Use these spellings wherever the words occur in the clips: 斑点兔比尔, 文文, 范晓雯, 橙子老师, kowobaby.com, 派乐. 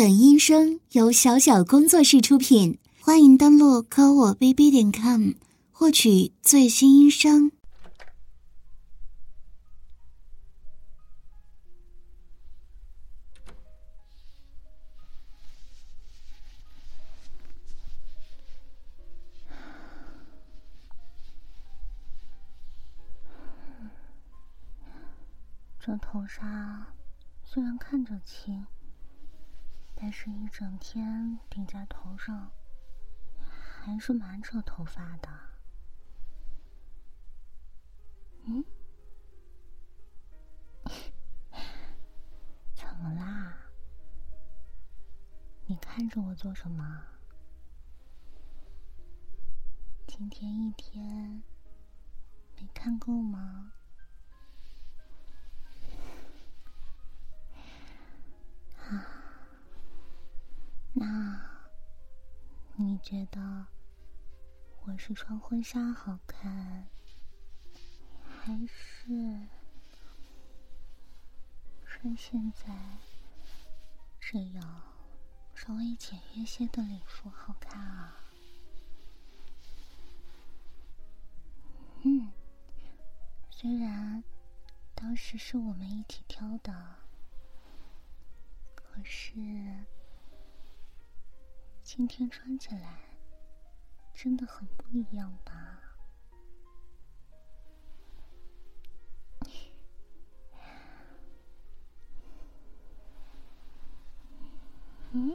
本音声由小小工作室出品，欢迎登录kowobaby.com 获取最新音声。这头纱虽然看着轻，但是一整天顶在头上，还是蛮扯头发的。怎么啦？你看着我做什么？今天一天没看够吗？那你觉得我是穿婚纱好看，还是穿现在这样稍微简约些的礼服好看啊？虽然当时是我们一起挑的，可是今天穿起来真的很不一样吧？你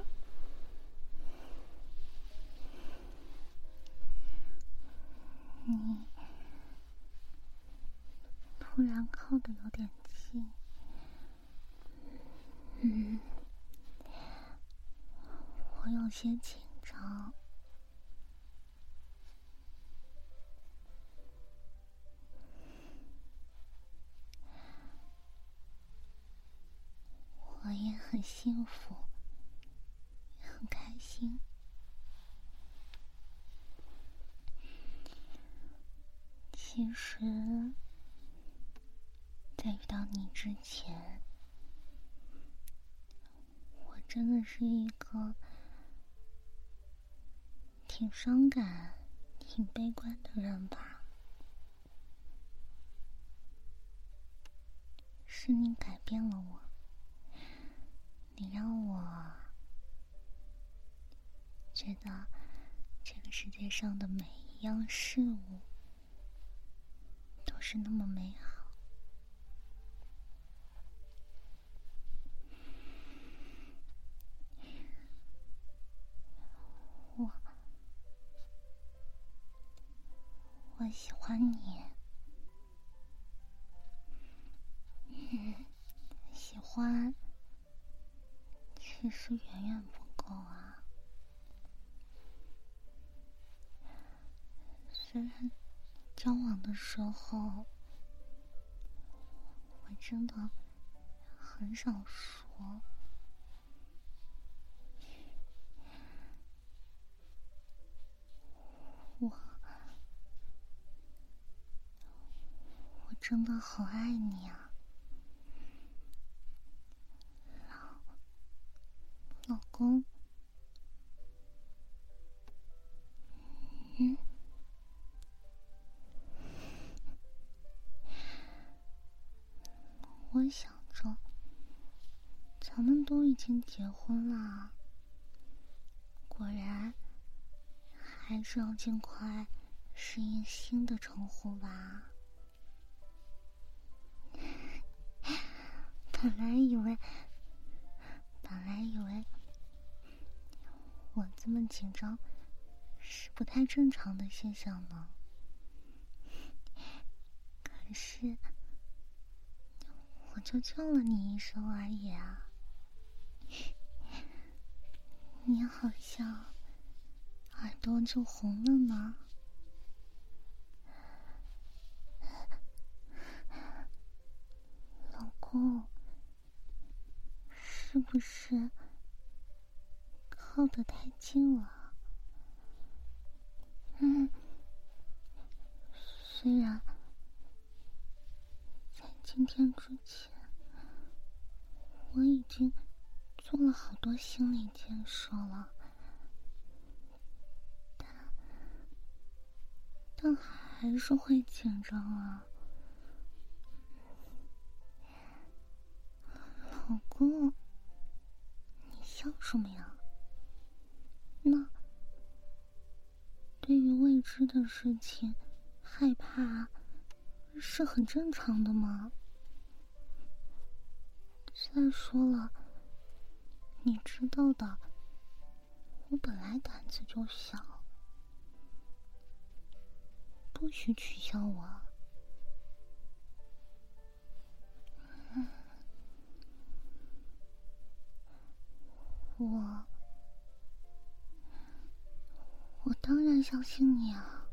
突然靠得有点近，我有些紧张。我也很幸福，也很开心。其实，在遇到你之前，我真的是一个挺伤感、挺悲观的人吧，是你改变了我，你让我觉得这个世界上的每一样事物都是那么美好。我喜欢你，喜欢其实远远不够啊。虽然交往的时候我真的很少说，我真的好爱你啊，老公。我想着，咱们都已经结婚了，果然还是要尽快适应新的称呼吧。本来以为我这么紧张是不太正常的现象呢，可是我就叫了你一声而已啊。你好像耳朵就红了呢。老公，是不是靠得太近了？虽然在今天之前我已经做了好多心理建设了，但还是会紧张啊。老公，你笑什么呀？那对于未知的事情，害怕是很正常的吗？再说了，你知道的，我本来胆子就小，不许取笑我。我当然相信你啊，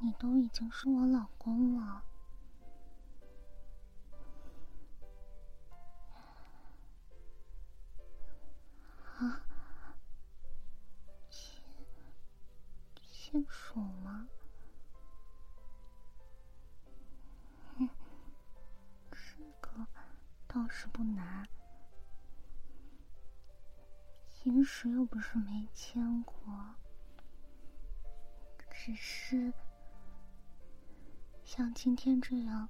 你都已经是我老公了。啊，现数吗？这个倒是不难，平时又不是没牵过，只是像今天这样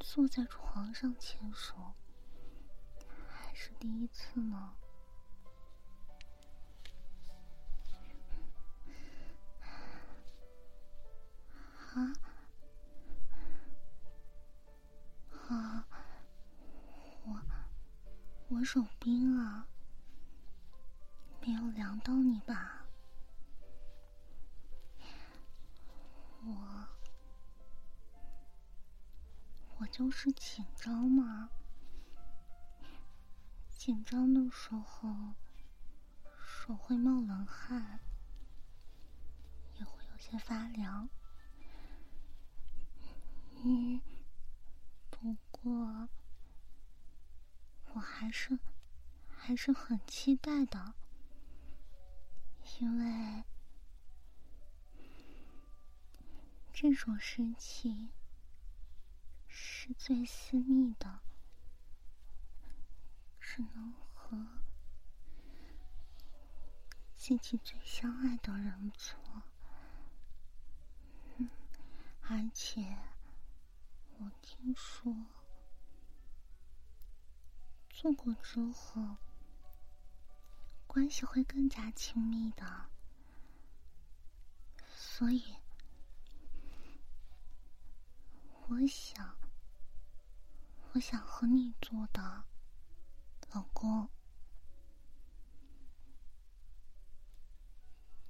坐在床上牵手还是第一次呢。我手冰啊，没有凉到你吧？我就是紧张嘛，紧张的时候手会冒冷汗，也会有些发凉。不过我还是很期待的，因为这种事情是最私密的，只能和自己最相爱的人做。而且我听说做过之后关系会更加亲密的，所以我想和你做的，老公。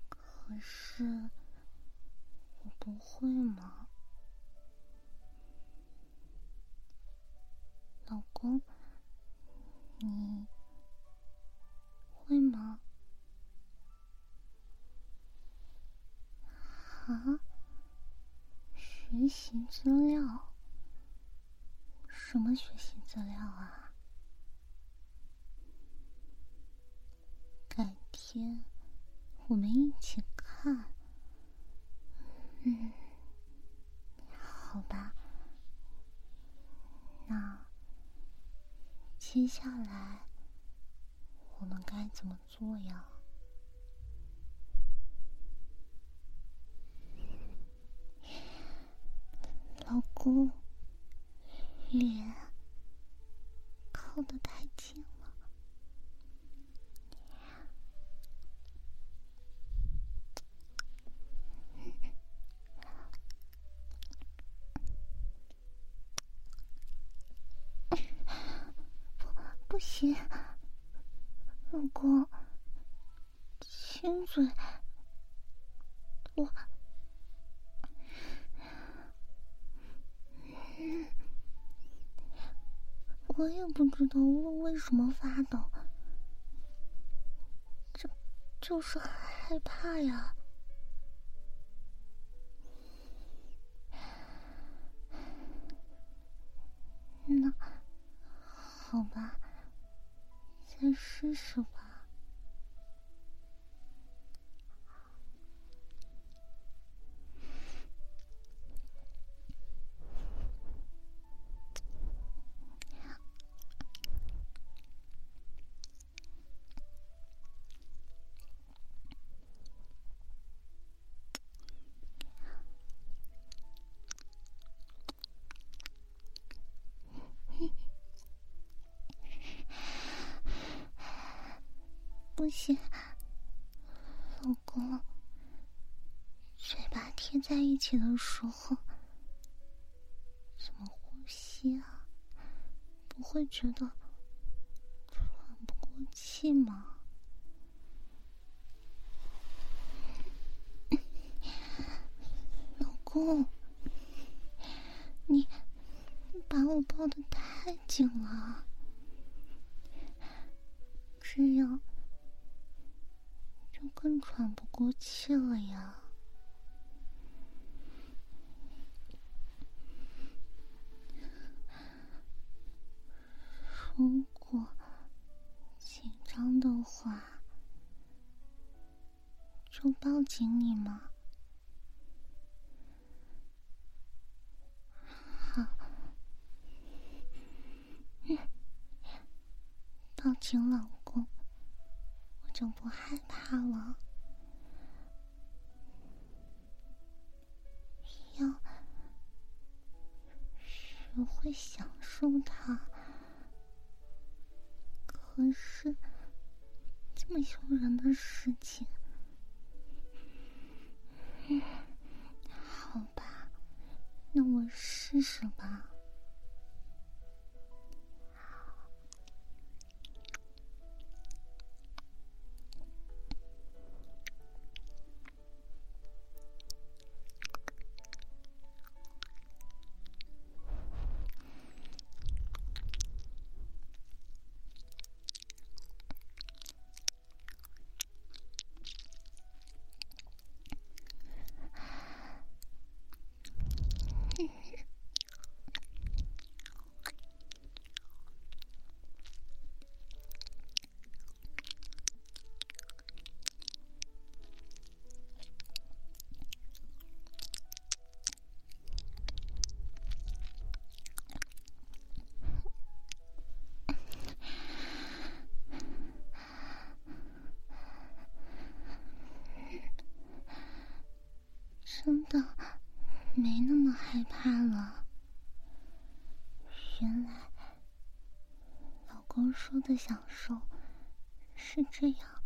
可是我不会吗？老公，你会吗？啊？学习资料？什么学习资料啊？改天我们一起看。好吧，那接下来我们该怎么做呀？老公，脸靠得太近了。不行，老公，亲嘴，我也不知道为什么发抖，这就是害怕呀。那好吧，再试试吧。不行，老公，嘴巴贴在一起的时候，怎么呼吸啊？不会觉得喘不过气吗？老公，你把我抱得太紧了，这样就更喘不过气了呀。如果紧张的话，就抱紧你嘛。抱紧老公，我就不害怕了。要学会享受它。可是，这么羞人的事情，好吧，那我试试吧。真的没那么害怕了。原来老公说的享受是这样，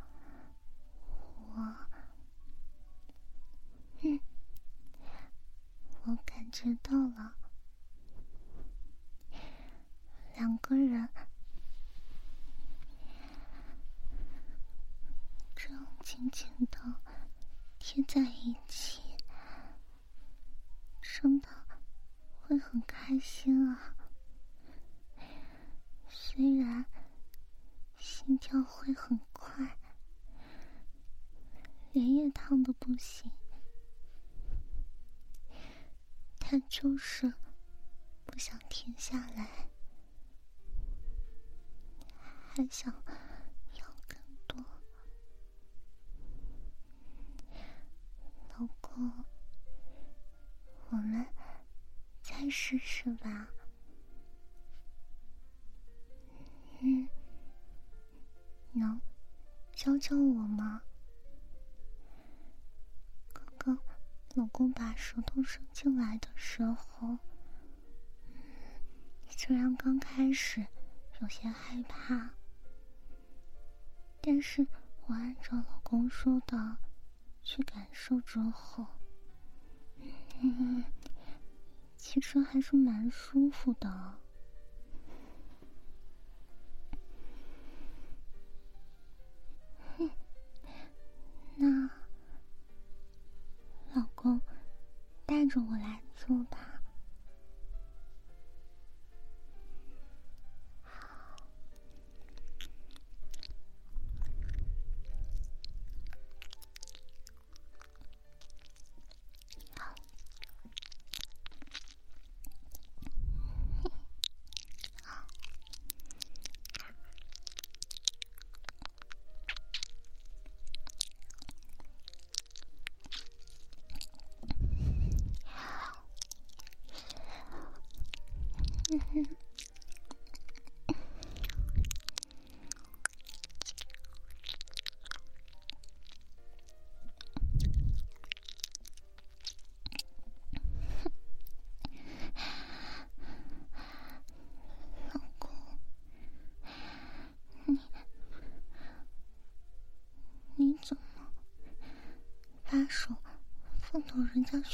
我感觉到了。两个人这样紧紧的贴在一起，真的会很开心啊，虽然心跳会很快，脸也烫得不行，但就是不想停下来，还想要更多。老公，我们再试试吧。能教教我吗？刚刚老公把舌头伸进来的时候，虽然刚开始有些害怕，但是我按照老公说的去感受之后，其实还是蛮舒服的。那，老公，带着我来做吧。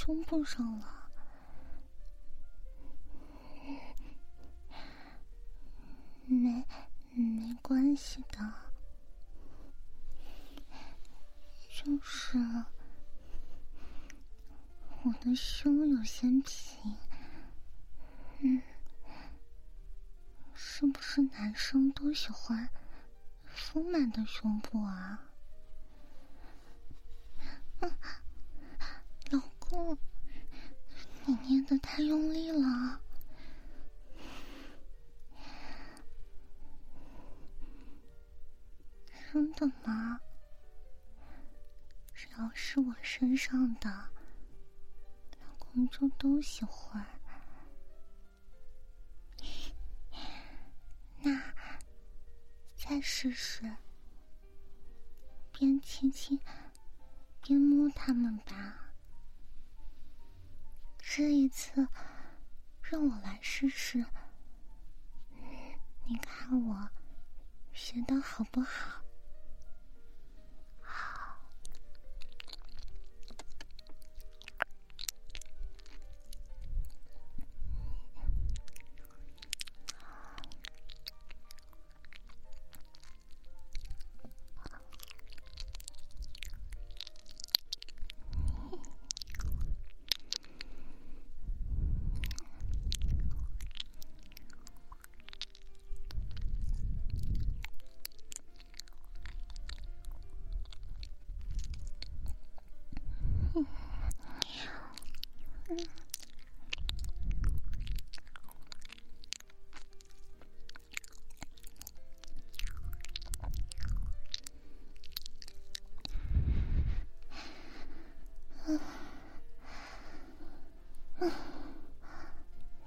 冲碰上了。没关系的，就是我的胸有些平，是不是男生都喜欢丰满的胸部啊？老公，你捏得太用力了。真的吗？只要是我身上的，老公就都喜欢。那再试试，边亲亲边摸他们吧。这一次让我来试试，你看我学得好不好？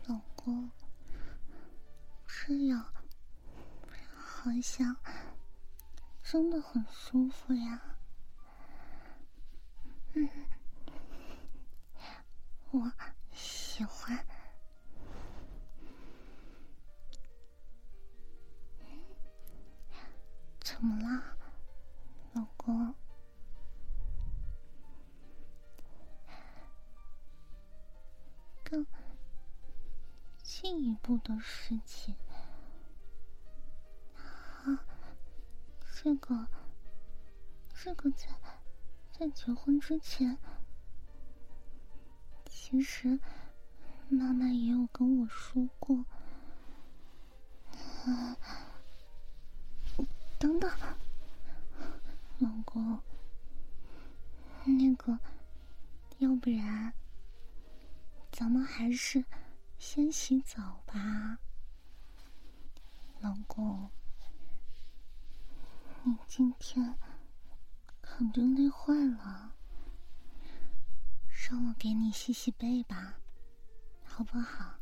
老公，这样好像真的很舒服呀。我喜欢。怎么了，老公？更进一步的事情啊，这个在结婚之前，其实妈妈也有跟我说过。等等，老公，要不然咱们还是先洗澡吧。老公，你今天肯定累坏了，让我给你洗洗背吧，好不好？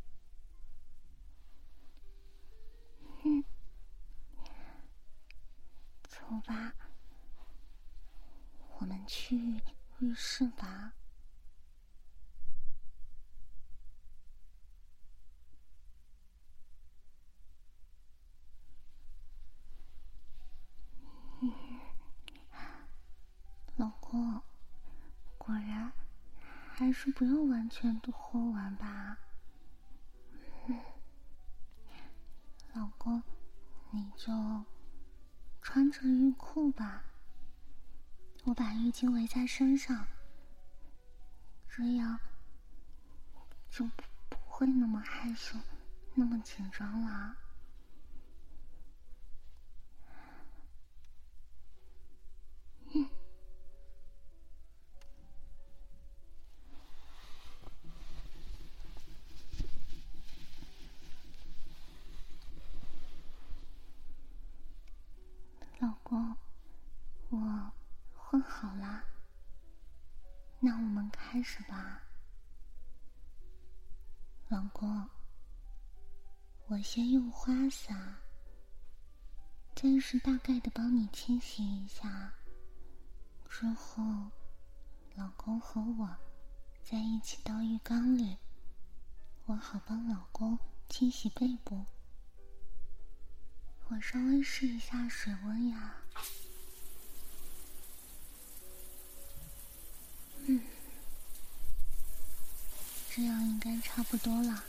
走吧，我们去浴室吧。老公，果然还是不要完全都喝完吧。老公，你就穿着浴裤吧，我把浴巾围在身上，这样就不会那么害羞那么紧张了。老公，我混好了，那我们开始吧。老公，我先用花洒暂时大概的帮你清洗一下，之后老公和我再一起到浴缸里，我好帮老公清洗背部。我稍微试一下水温呀。这样应该差不多了。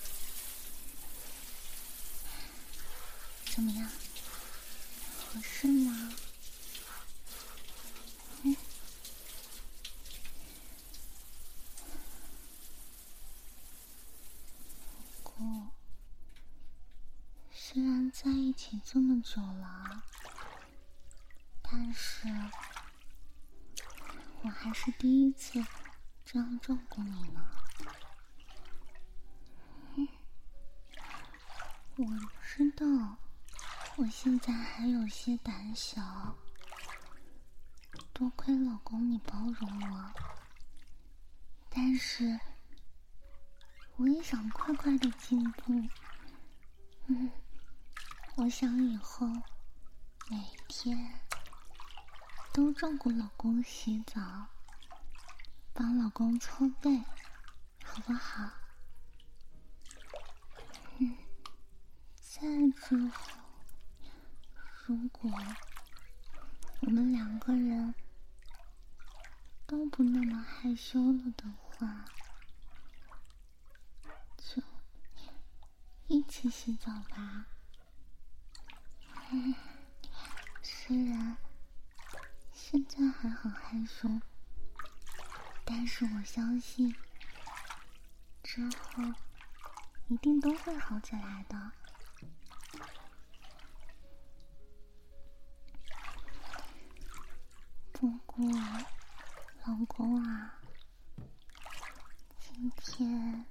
怎么样？合适吗？嗯。不过，虽然在一起这么久了，但是我还是第一次这样照顾你呢。 我知道，我现在还有些胆小，多亏老公你包容我。但是，我也想快快的进步。嗯，我想以后每天都照顾老公洗澡，帮老公搓背，好不好？嗯。 再之后，如果我们两个人都不那么害羞了的话，就一起洗澡吧。虽然现在还很害羞，但是我相信之后一定都会好起来的。 不过，老公啊，今天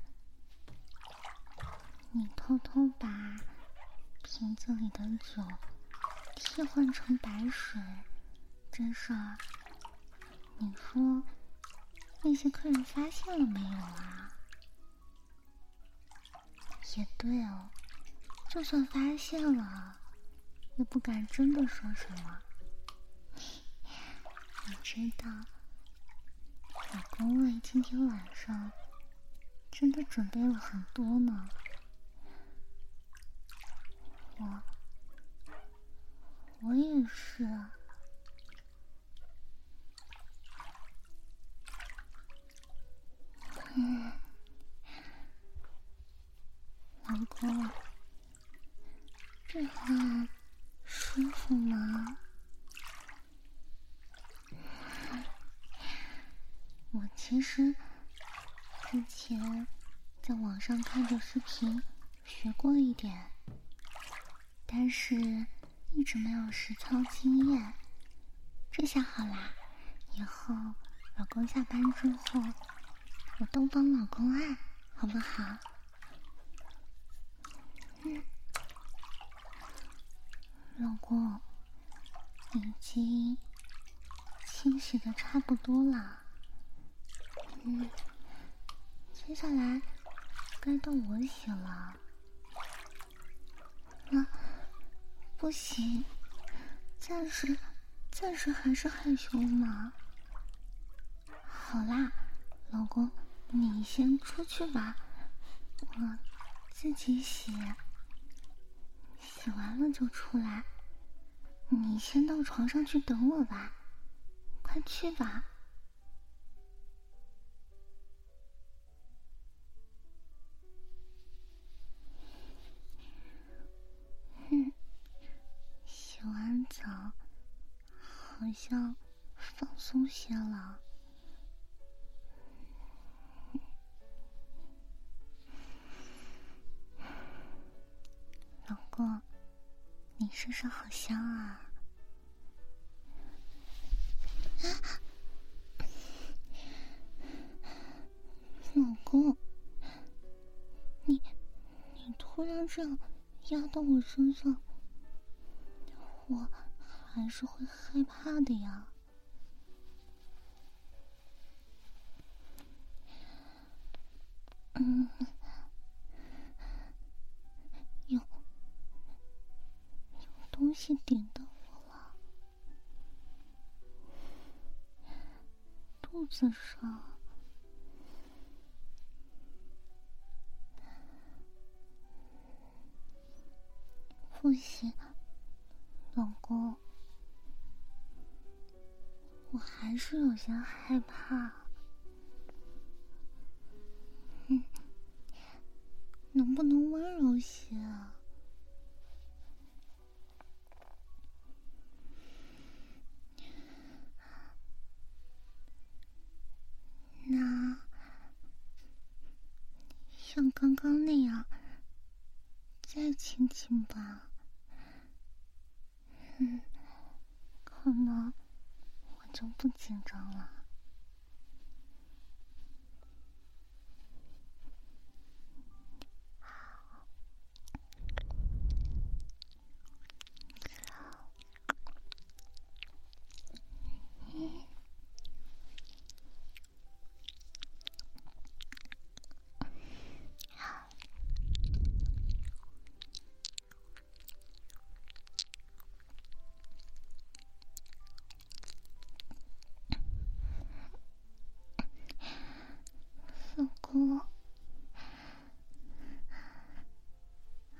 你偷偷把瓶子里的酒替换成白水，这事儿，你说那些客人发现了没有啊？也对哦，就算发现了，也不敢真的说什么。 我知道，老公为今天晚上真的准备了很多呢。我也是。嗯，老公，这样舒服吗？ 我其实之前在网上看着视频学过一点，但是一直没有实操经验。这下好啦，以后老公下班之后，我都帮老公按，好不好？嗯，老公已经清洗的差不多了。 嗯，接下来该到我洗了。啊，不行，暂时还是害羞嘛。好啦，老公，你先出去吧，我自己洗。洗完了就出来，你先到床上去等我吧，快去吧。 洗完澡，好像放松些了。老公，你身上好香啊！老公，你突然这样压到我身上。 我还是会害怕的呀，嗯，有东西顶到我了，肚子上，不行。 老公，我还是有些害怕。嗯，能不能温柔些啊？那像刚刚那样，再亲亲吧。可能我就不紧张了。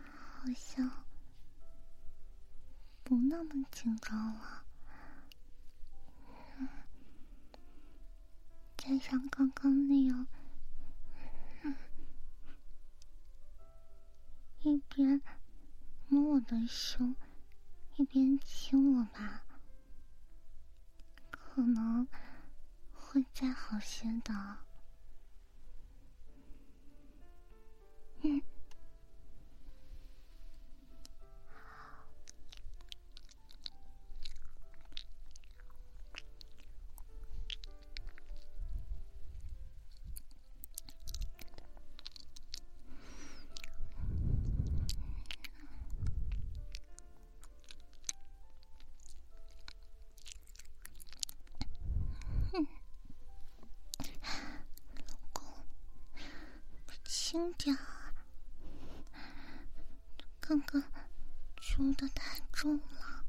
好像不那么紧张了，再像刚刚那样，一边摸我的胸，一边亲我吧，可能会再好些的。轻点儿，刚刚揪得太重了。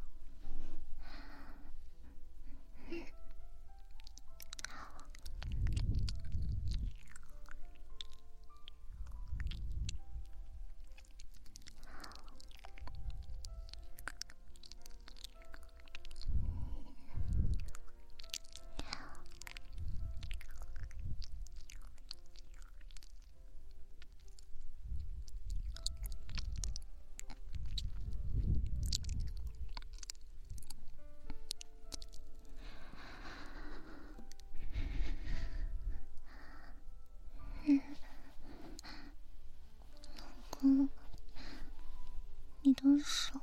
你的手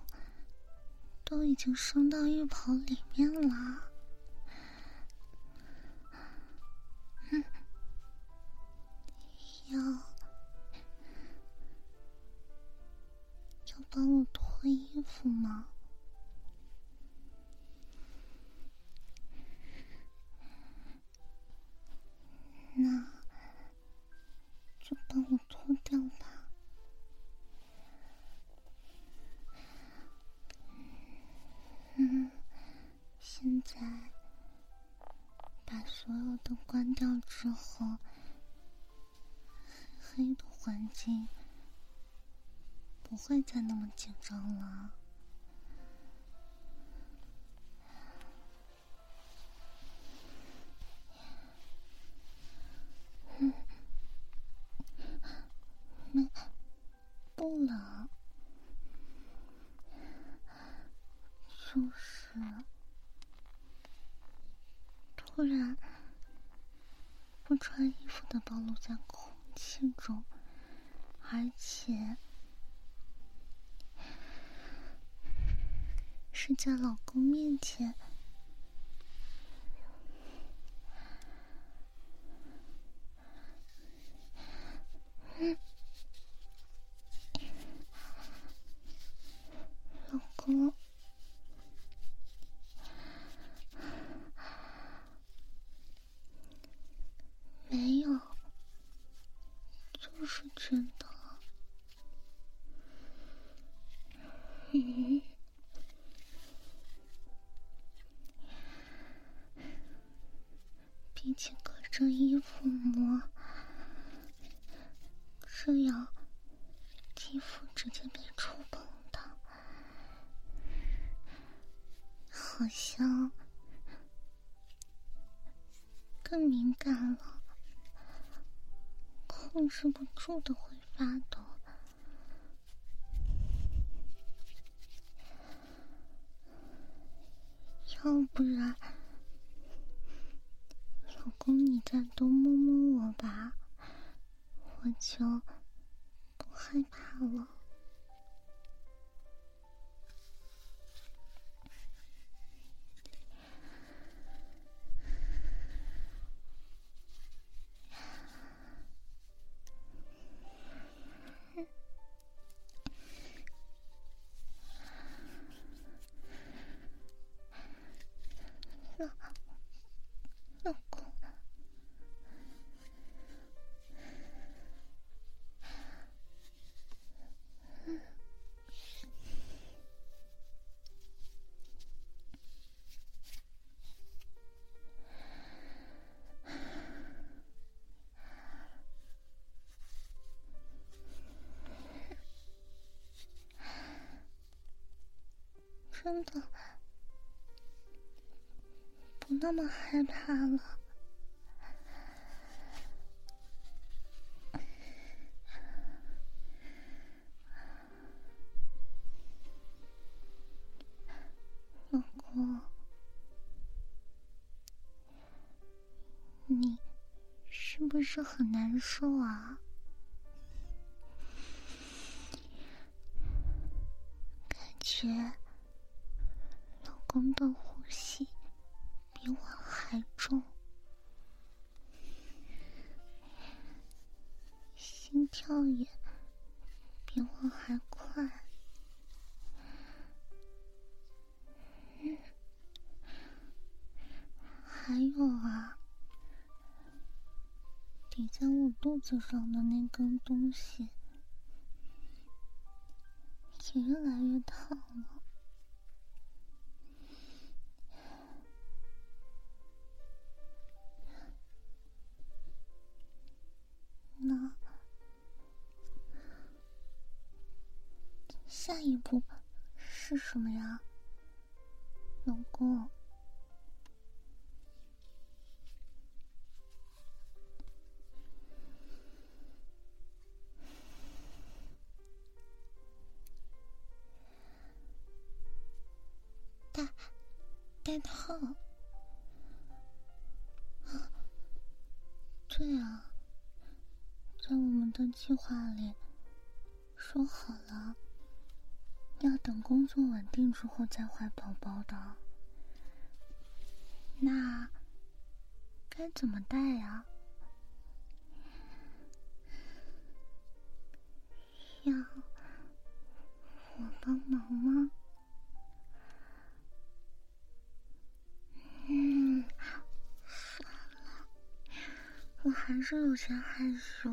都已经伸到浴袍里面了，要帮我脱衣服吗？那就帮我脱掉吧。现在把所有灯关掉之后，黑的环境不会再那么紧张了。不冷，就是突然不穿衣服的暴露在空气中，而且是在老公面前，老公。没有，就是真的。毕竟隔着衣服摸，这样肌肤直接被触碰到，好像更敏感了。控制不住的会发抖。要不然，老公你再多摸摸我吧，我就不害怕了。老公，真的。 那么害怕了，老公，你是不是很难受啊？感觉老公的呼吸。 比我还重，心跳也比我还快。还有啊，抵在我肚子上的那根东西也越来越烫了。 那下一步是什么呀，老公？戴套？啊，对啊。 在我们的计划里说好了，要等工作稳定之后再怀宝宝的。那该怎么带呀？要我帮忙吗？嗯，算了，我还是有些害羞。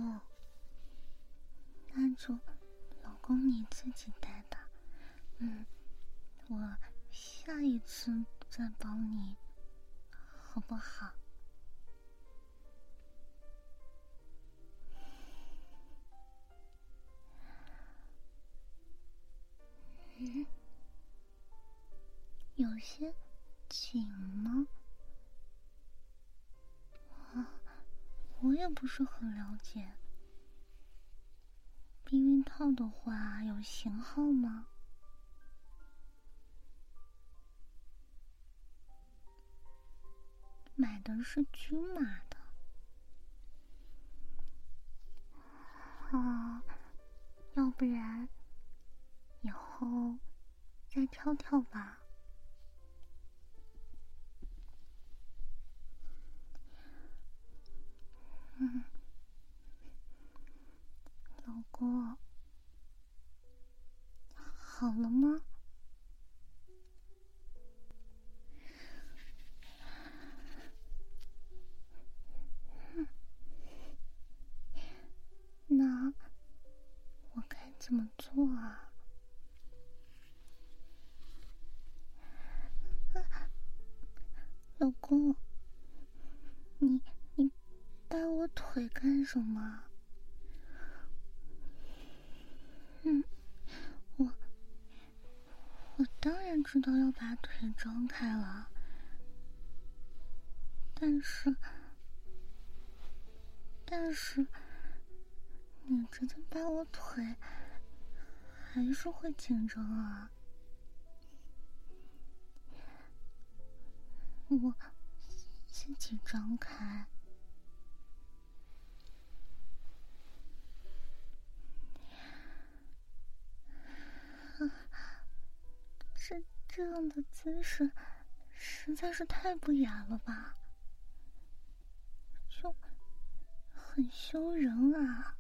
那就，老公你自己带吧。嗯，我下一次再帮你，好不好？嗯，有些紧吗？啊，我也不是很了解。 避孕套的话，有型号吗？买的是均码的。哦，要不然以后再挑挑吧。嗯。 老公，好了吗？那我该怎么做啊？老公，你掰我腿干什么？ 嗯，我当然知道要把腿张开了，但是，你直接掰我腿，还是会紧张啊。我自己张开。这样的姿势实在是太不雅了吧，就很羞人啊。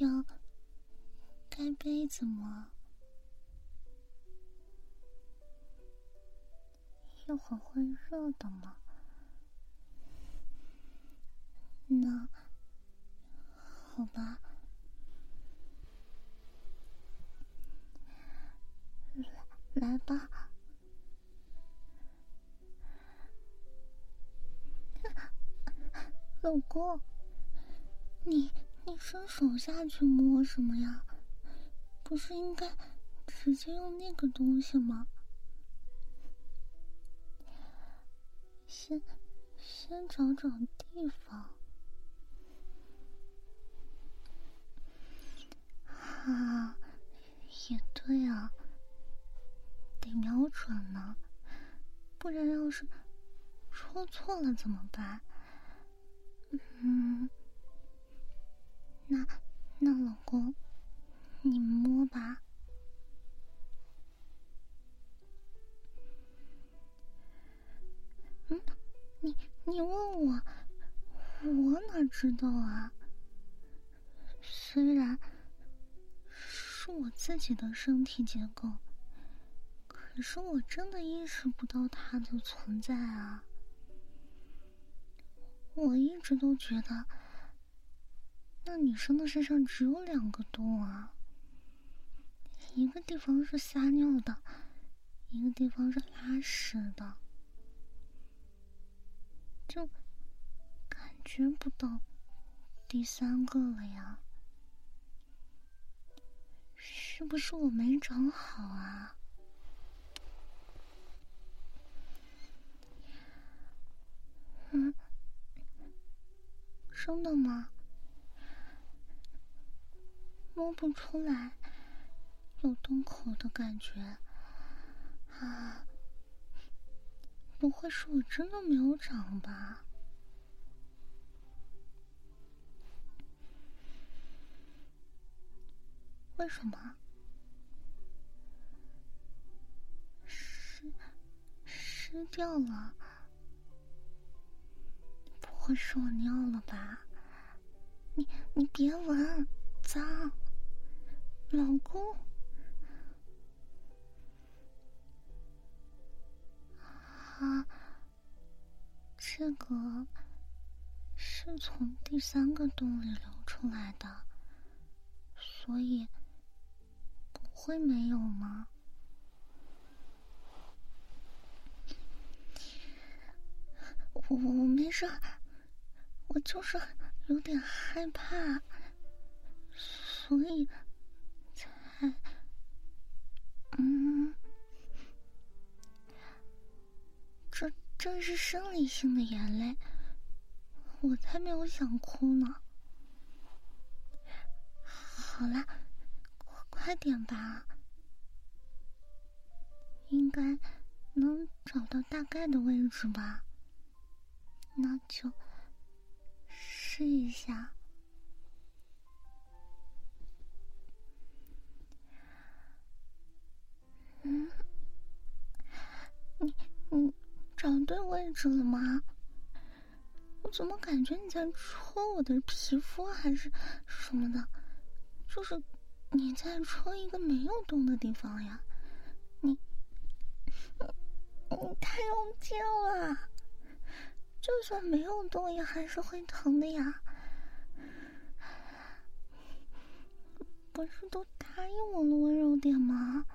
要盖被子吗？一会儿会热的吗？那好吧，来吧。老公，你伸手下去摸什么呀？不是应该直接用那个东西吗？先找地方。啊，也对啊，得瞄准呢，不然要是戳错了怎么办？那老公，你摸吧。你问我，我哪知道啊？虽然是我自己的身体结构，可是我真的意识不到它的存在啊！我一直都觉得，那女生的身上只有2个洞啊，一个地方是撒尿的，一个地方是拉屎的，就感觉不到第3个了呀。是不是我没长好啊？真的吗？摸不出来有洞口的感觉啊？不会是我真的没有长吧？为什么？湿掉了？不会是我尿了吧？你别闻，脏！老公，啊，这个是从第3个洞里流出来的，所以不会没有吗？我没事，我就是有点害怕，所以才……这是生理性的眼泪，我才没有想哭呢。好了，快点吧，应该能找到大概的位置吧，那就试一下。你找对位置了吗？我怎么感觉你在戳我的皮肤还是什么的？就是你在戳一个没有洞的地方呀！你太用劲了，就算没有洞也还是会疼的呀！不是都答应我了温柔点吗？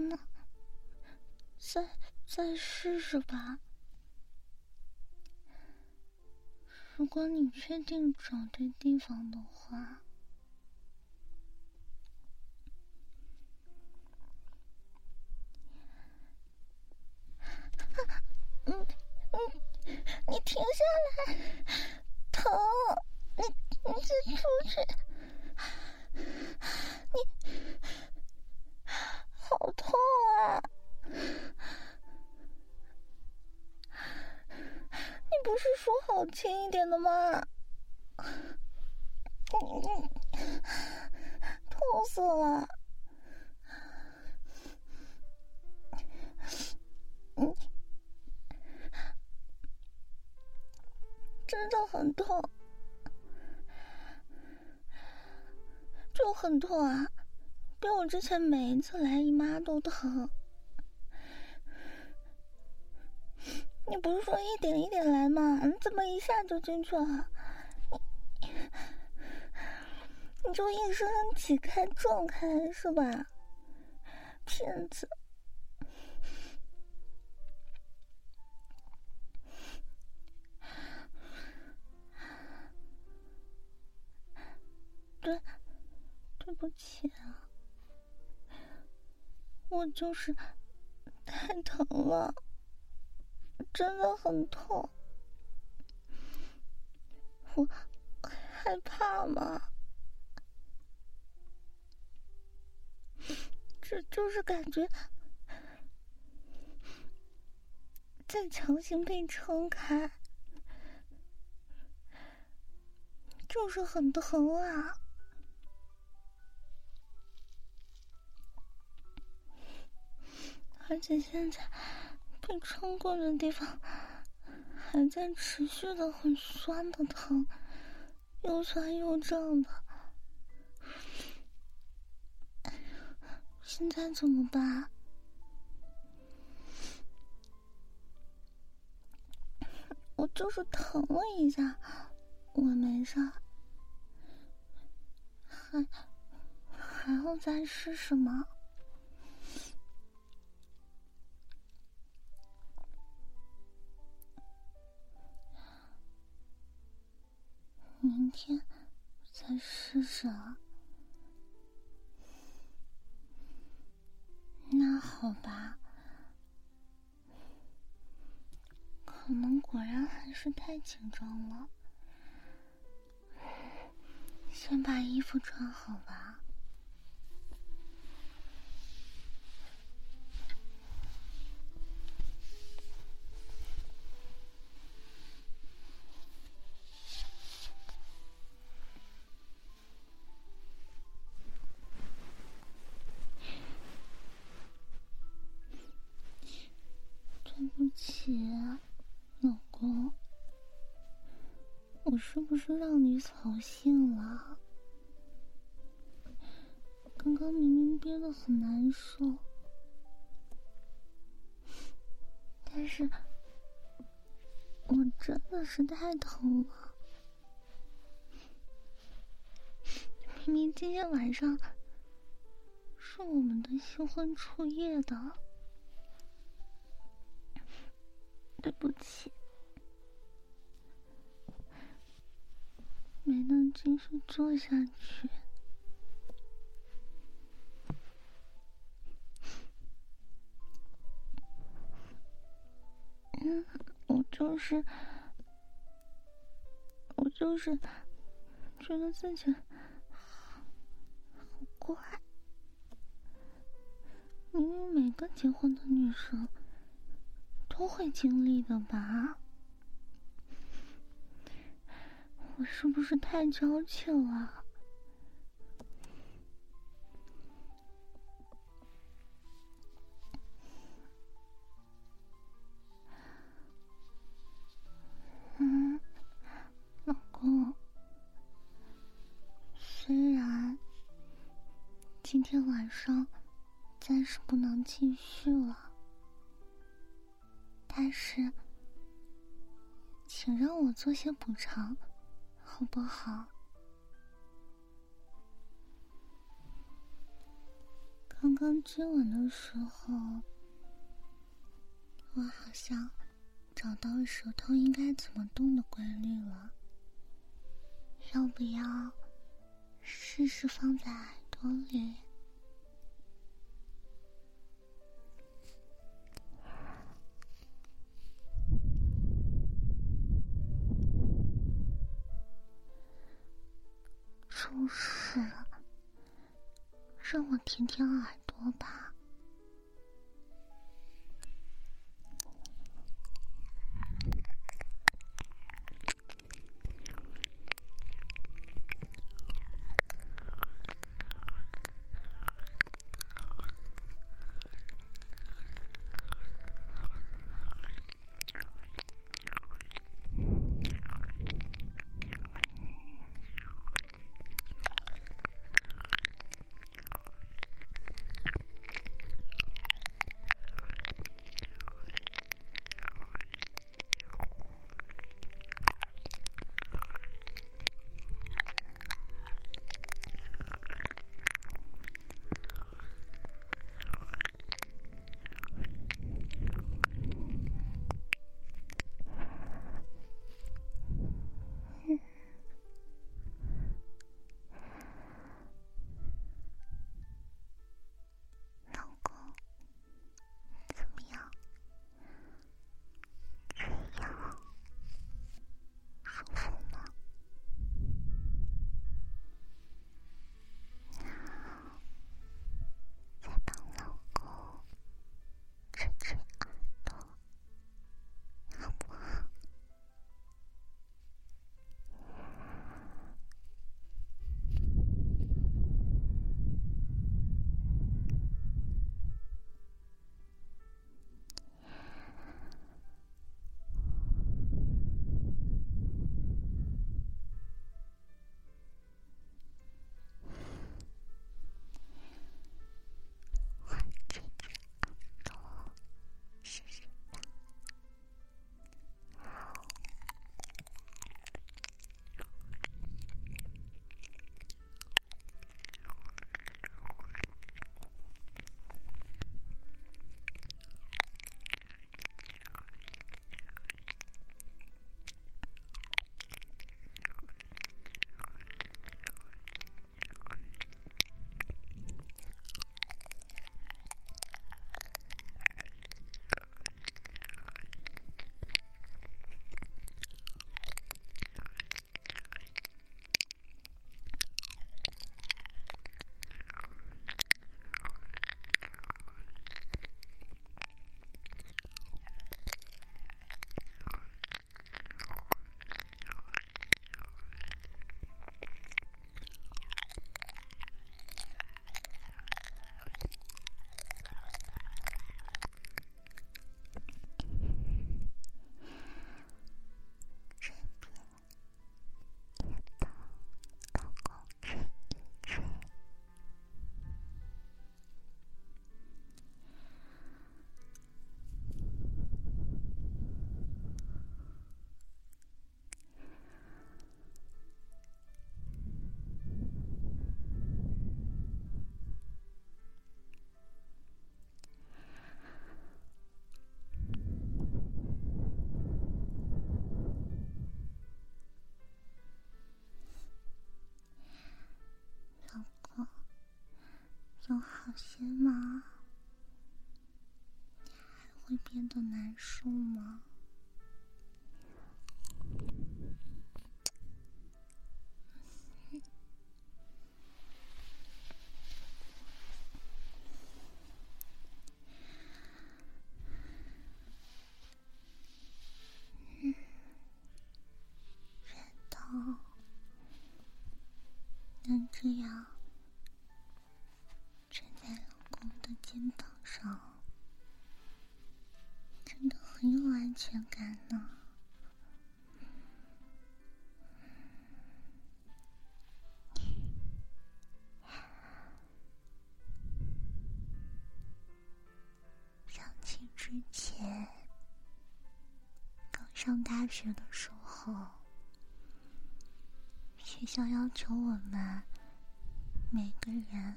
那再试试吧。如果你确定找对地方的话，下来，疼！你再出去，你好痛啊！你不是说好轻一点的吗？痛死了！真的很痛，就很痛啊，比我之前每一次来姨妈都疼。你不是说一点一点来吗？你怎么一下就进去了？你就硬生生挤开撞开是吧？骗子！对不起啊，我就是太疼了，真的很痛，我害怕嘛，这就是感觉在强行被撑开，就是很疼啊。而且现在被撑过的地方还在持续的很酸的疼，又酸又胀的，现在怎么办？我就是疼了一下，我没事，还要再试试吗？明天再试试啊。那好吧，可能果然还是太紧张了，先把衣服穿好吧。老公，我是不是让你扫兴了？刚刚明明憋得很难受，但是我真的是太疼了。明明今天晚上是我们的新婚初夜的。对不起，没能继续做下去。我就是觉得自己好怪，明明每个结婚的女生都会经历的吧？我是不是太娇气了？老公，虽然今天晚上暂时不能继续了，但是请让我做些补偿好不好？刚刚接吻的时候我好像找到舌头应该怎么动的规律了，要不要试试放在耳朵里？舒适了，让我舔舔耳朵吧。有好些吗？你还会变得难受吗？忍到能这样肩膀上，真的很有安全感呢。想起之前刚上大学的时候，学校要求我们每个人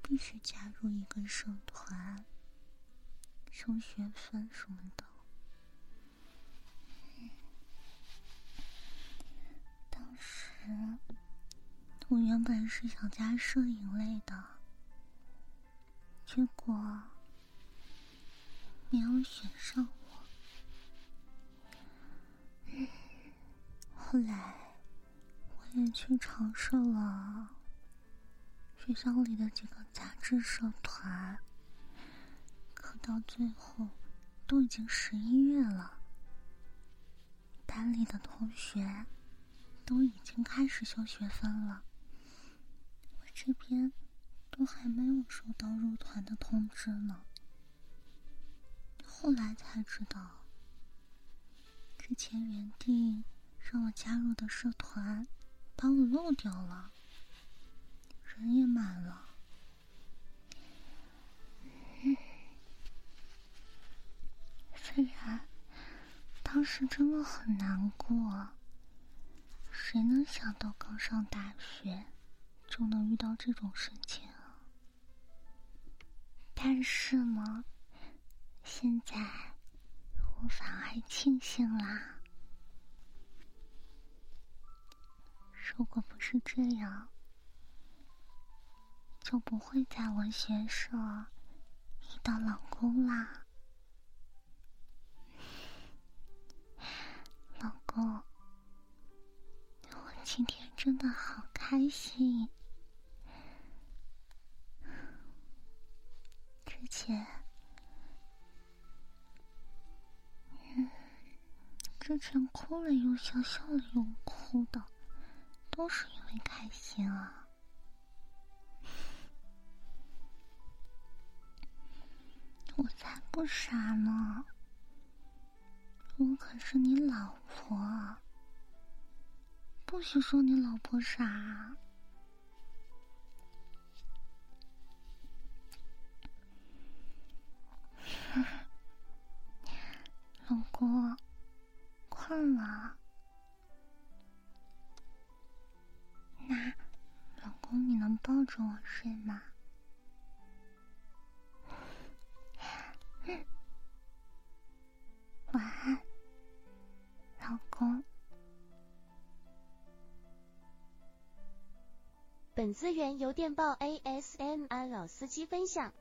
必须加入一个社团，收学分什么的。当时我原本是想加摄影类的，结果没有选上我。后来我也去尝试了学校里的几个杂志社团，可到最后都已经11月了，班里的同学都已经开始修学分了，我这边都还没有收到入团的通知呢。后来才知道，之前原定让我加入的社团把我漏掉了，人也满了。虽然当时真的很难过，谁能想到刚上大学就能遇到这种事情啊？但是呢，现在我反而庆幸啦。如果不是这样，就不会在文学社遇到老公啦。老公，我今天真的好开心。之前，哭了又笑，笑了又哭的，都是因为开心啊。我才不傻呢，我可是你老婆，不许说你老婆傻。老公，困了？那，老公你能抱着我睡吗？晚安，老公。本资源由电报ASMR老司机分享。